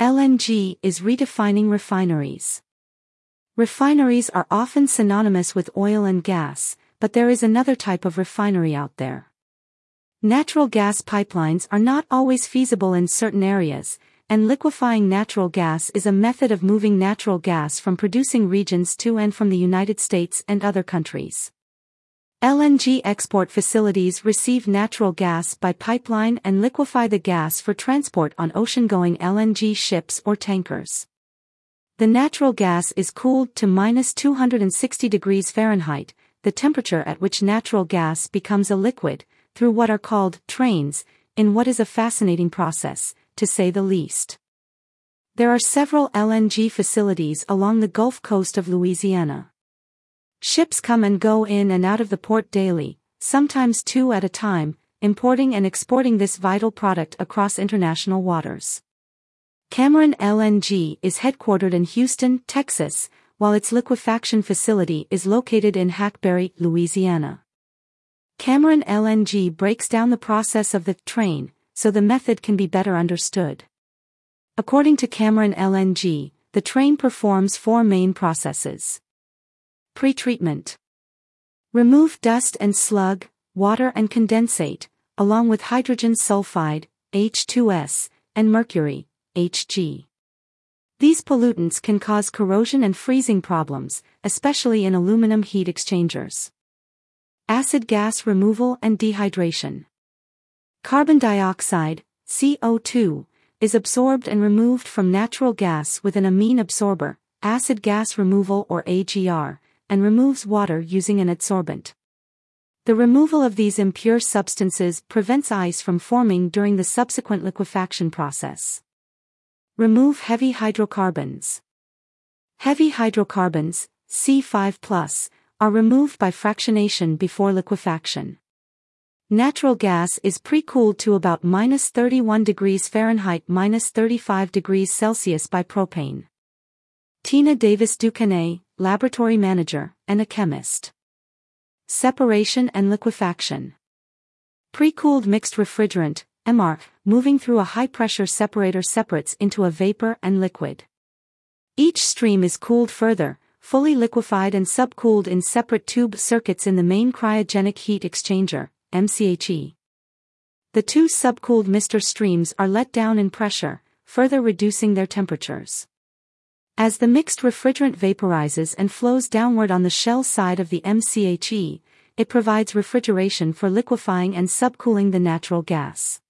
LNG is redefining refineries. Refineries are often synonymous with oil and gas, but there is another type of refinery out there. Natural gas pipelines are not always feasible in certain areas, and liquefying natural gas is a method of moving natural gas from producing regions to and from the United States and other countries. LNG export facilities receive natural gas by pipeline and liquefy the gas for transport on ocean-going LNG ships or tankers. The natural gas is cooled to -260 degrees Fahrenheit, the temperature at which natural gas becomes a liquid, through what are called trains, in what is a fascinating process, to say the least. There are several LNG facilities along the Gulf Coast of Louisiana. Ships come and go in and out of the port daily, sometimes two at a time, importing and exporting this vital product across international waters. Cameron LNG is headquartered in Houston, Texas, while its liquefaction facility is located in Hackberry, Louisiana. Cameron LNG breaks down the process of the train, so the method can be better understood. According to Cameron LNG, the train performs four main processes. Pretreatment. Remove dust and slug, water and condensate, along with hydrogen sulfide, H2S, and mercury, Hg. These pollutants can cause corrosion and freezing problems, especially in aluminum heat exchangers. Acid gas removal and dehydration. Carbon dioxide, CO2, is absorbed and removed from natural gas with an amine absorber, acid gas removal or AGR, and removes water using an adsorbent. The removal of these impure substances prevents ice from forming during the subsequent liquefaction process. Remove heavy hydrocarbons. Heavy hydrocarbons, C5+, are removed by fractionation before liquefaction. Natural gas is pre-cooled to about -31 degrees Fahrenheit -35 degrees Celsius by propane. Tina Davis Duquette, laboratory manager, and a chemist. Separation and liquefaction. Pre-cooled mixed refrigerant, MR, moving through a high-pressure separator separates into a vapor and liquid. Each stream is cooled further, fully liquefied and subcooled in separate tube circuits in the main cryogenic heat exchanger, MCHE. The two subcooled mixture streams are let down in pressure, further reducing their temperatures. As the mixed refrigerant vaporizes and flows downward on the shell side of the MCHE, it provides refrigeration for liquefying and subcooling the natural gas.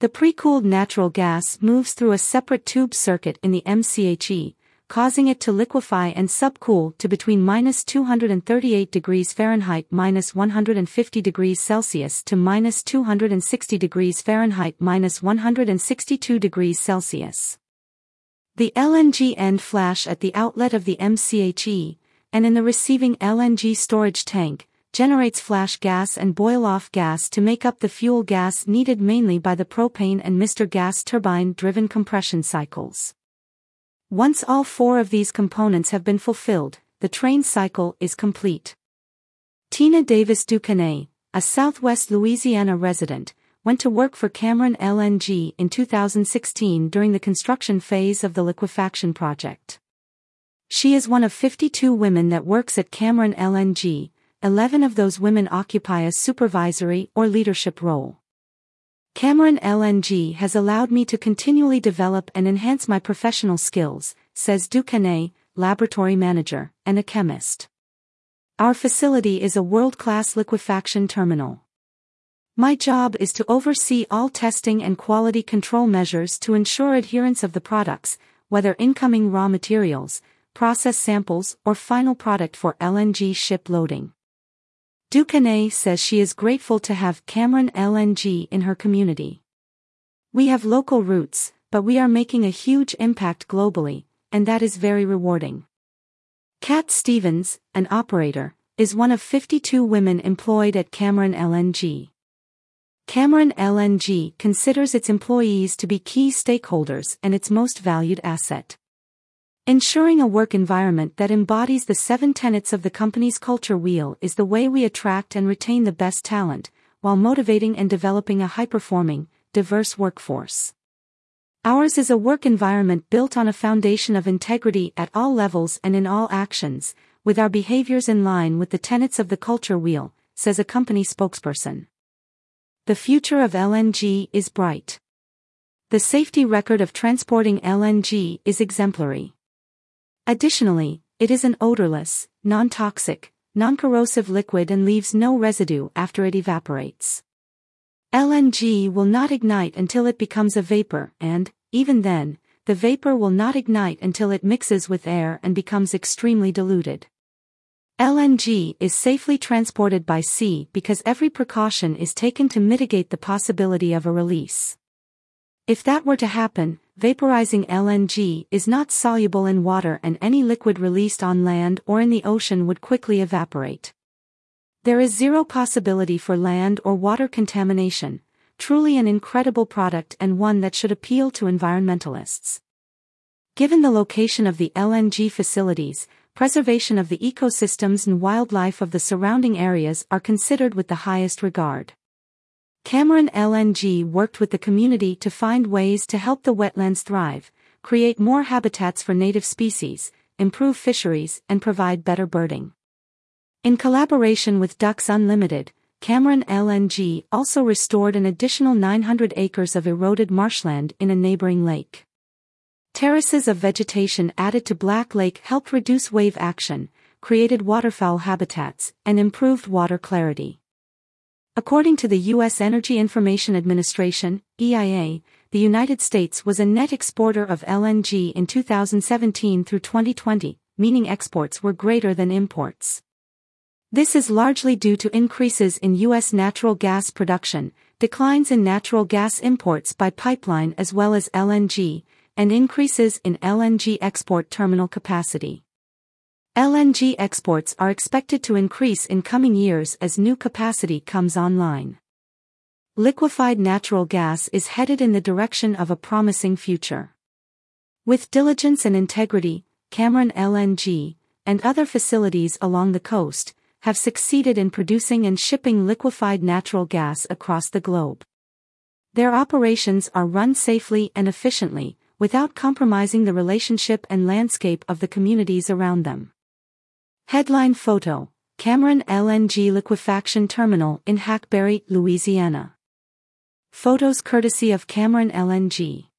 The pre-cooled natural gas moves through a separate tube circuit in the MCHE, causing it to liquefy and subcool to between -238 degrees Fahrenheit -150 degrees Celsius to -260 degrees Fahrenheit -162 degrees Celsius. The LNG end flash at the outlet of the MCHE, and in the receiving LNG storage tank, generates flash gas and boil-off gas to make up the fuel gas needed mainly by the propane and mixture gas turbine-driven compression cycles. Once all four of these components have been fulfilled, the train cycle is complete. Tina Davis Duquette, a Southwest Louisiana resident, went to work for Cameron LNG in 2016 during the construction phase of the liquefaction project. She is one of 52 women that works at Cameron LNG. 11 of those women occupy a supervisory or leadership role. Cameron LNG has allowed me to continually develop and enhance my professional skills, says Duquette, laboratory manager, and a chemist. Our facility is a world-class liquefaction terminal. My job is to oversee all testing and quality control measures to ensure adherence of the products, whether incoming raw materials, process samples, or final product for LNG ship loading. Duquette says she is grateful to have Cameron LNG in her community. We have local roots, but we are making a huge impact globally, and that is very rewarding. Kat Stevens, an operator, is one of 52 women employed at Cameron LNG. Cameron LNG considers its employees to be key stakeholders and its most valued asset. Ensuring a work environment that embodies the 7 tenets of the company's culture wheel is the way we attract and retain the best talent, while motivating and developing a high-performing, diverse workforce. Ours is a work environment built on a foundation of integrity at all levels and in all actions, with our behaviors in line with the tenets of the culture wheel, says a company spokesperson. The future of LNG is bright. The safety record of transporting LNG is exemplary. Additionally, it is an odorless, non-toxic, non-corrosive liquid and leaves no residue after it evaporates. LNG will not ignite until it becomes a vapor and, even then, the vapor will not ignite until it mixes with air and becomes extremely diluted. LNG is safely transported by sea because every precaution is taken to mitigate the possibility of a release. If that were to happen, vaporizing LNG is not soluble in water and any liquid released on land or in the ocean would quickly evaporate. There is zero possibility for land or water contamination. Truly an incredible product and one that should appeal to environmentalists. Given the location of the LNG facilities, preservation of the ecosystems and wildlife of the surrounding areas are considered with the highest regard. Cameron LNG worked with the community to find ways to help the wetlands thrive, create more habitats for native species, improve fisheries, and provide better birding. In collaboration with Ducks Unlimited, Cameron LNG also restored an additional 900 acres of eroded marshland in a neighboring lake. Terraces of vegetation added to Black Lake helped reduce wave action, created waterfowl habitats, and improved water clarity. According to the U.S. Energy Information Administration, EIA, the United States was a net exporter of LNG in 2017 through 2020, meaning exports were greater than imports. This is largely due to increases in U.S. natural gas production, declines in natural gas imports by pipeline as well as LNG, and increases in LNG export terminal capacity. LNG exports are expected to increase in coming years as new capacity comes online. Liquefied natural gas is headed in the direction of a promising future. With diligence and integrity, Cameron LNG, and other facilities along the coast, have succeeded in producing and shipping liquefied natural gas across the globe. Their operations are run safely and efficiently, without compromising the relationship and landscape of the communities around them. Headline photo: Cameron LNG Liquefaction Terminal in Hackberry, Louisiana. Photos courtesy of Cameron LNG.